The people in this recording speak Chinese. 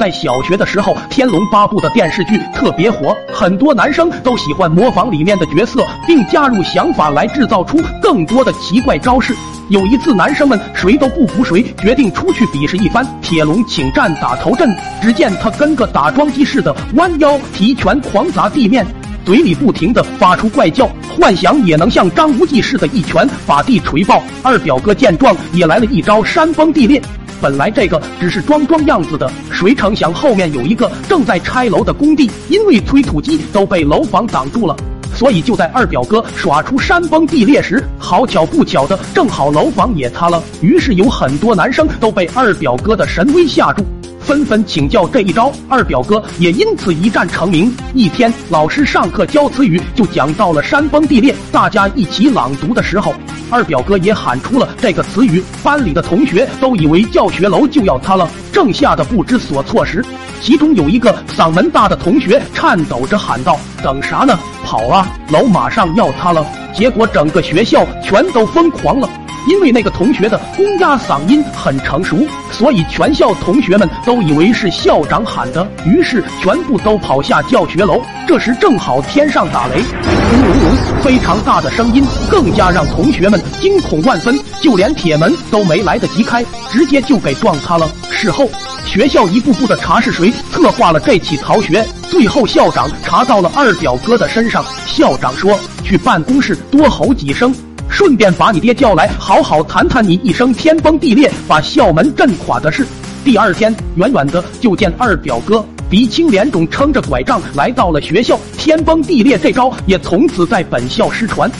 在小学的时候，《天龙八部》的电视剧特别火，很多男生都喜欢模仿里面的角色，并加入想法来制造出更多的奇怪招式。有一次，男生们谁都不服谁，决定出去比试一番。铁龙请战打头阵，只见他跟个打桩机似的，弯腰提拳狂砸地面，嘴里不停地发出怪叫，幻想也能像张无忌似的一拳把地锤爆。二表哥见状也来了一招山崩地裂。本来这个只是装样子的，谁成想后面有一个正在拆楼的工地，因为推土机都被楼房挡住了，所以就在二表哥耍出山崩地裂时，好巧不巧的正好楼房也塌了。于是有很多男生都被二表哥的神威吓住，纷纷请教这一招，二表哥也因此一战成名。一天，老师上课教词语，就讲到了山崩地裂，大家一起朗读的时候，二表哥也喊出了这个词语，班里的同学都以为教学楼就要塌了，正吓得不知所措时，其中有一个嗓门大的同学颤抖着喊道：“等啥呢？跑啊！楼马上要塌了！”结果整个学校全都疯狂了。因为那个同学的公鸭嗓音很成熟，所以全校同学们都以为是校长喊的，于是全部都跑下教学楼。这时正好天上打雷，轰隆隆，非常大的声音更加让同学们惊恐万分，就连铁门都没来得及开，直接就给撞塌了。事后学校一步步的查是谁策划了这起逃学，最后校长查到了二表哥的身上。校长说：“去办公室多吼几声，顺便把你爹叫来，好好谈谈你一声天崩地裂把校门震垮的事。”第二天，远远的就见二表哥鼻青脸肿，撑着拐杖来到了学校，天崩地裂这招也从此在本校失传。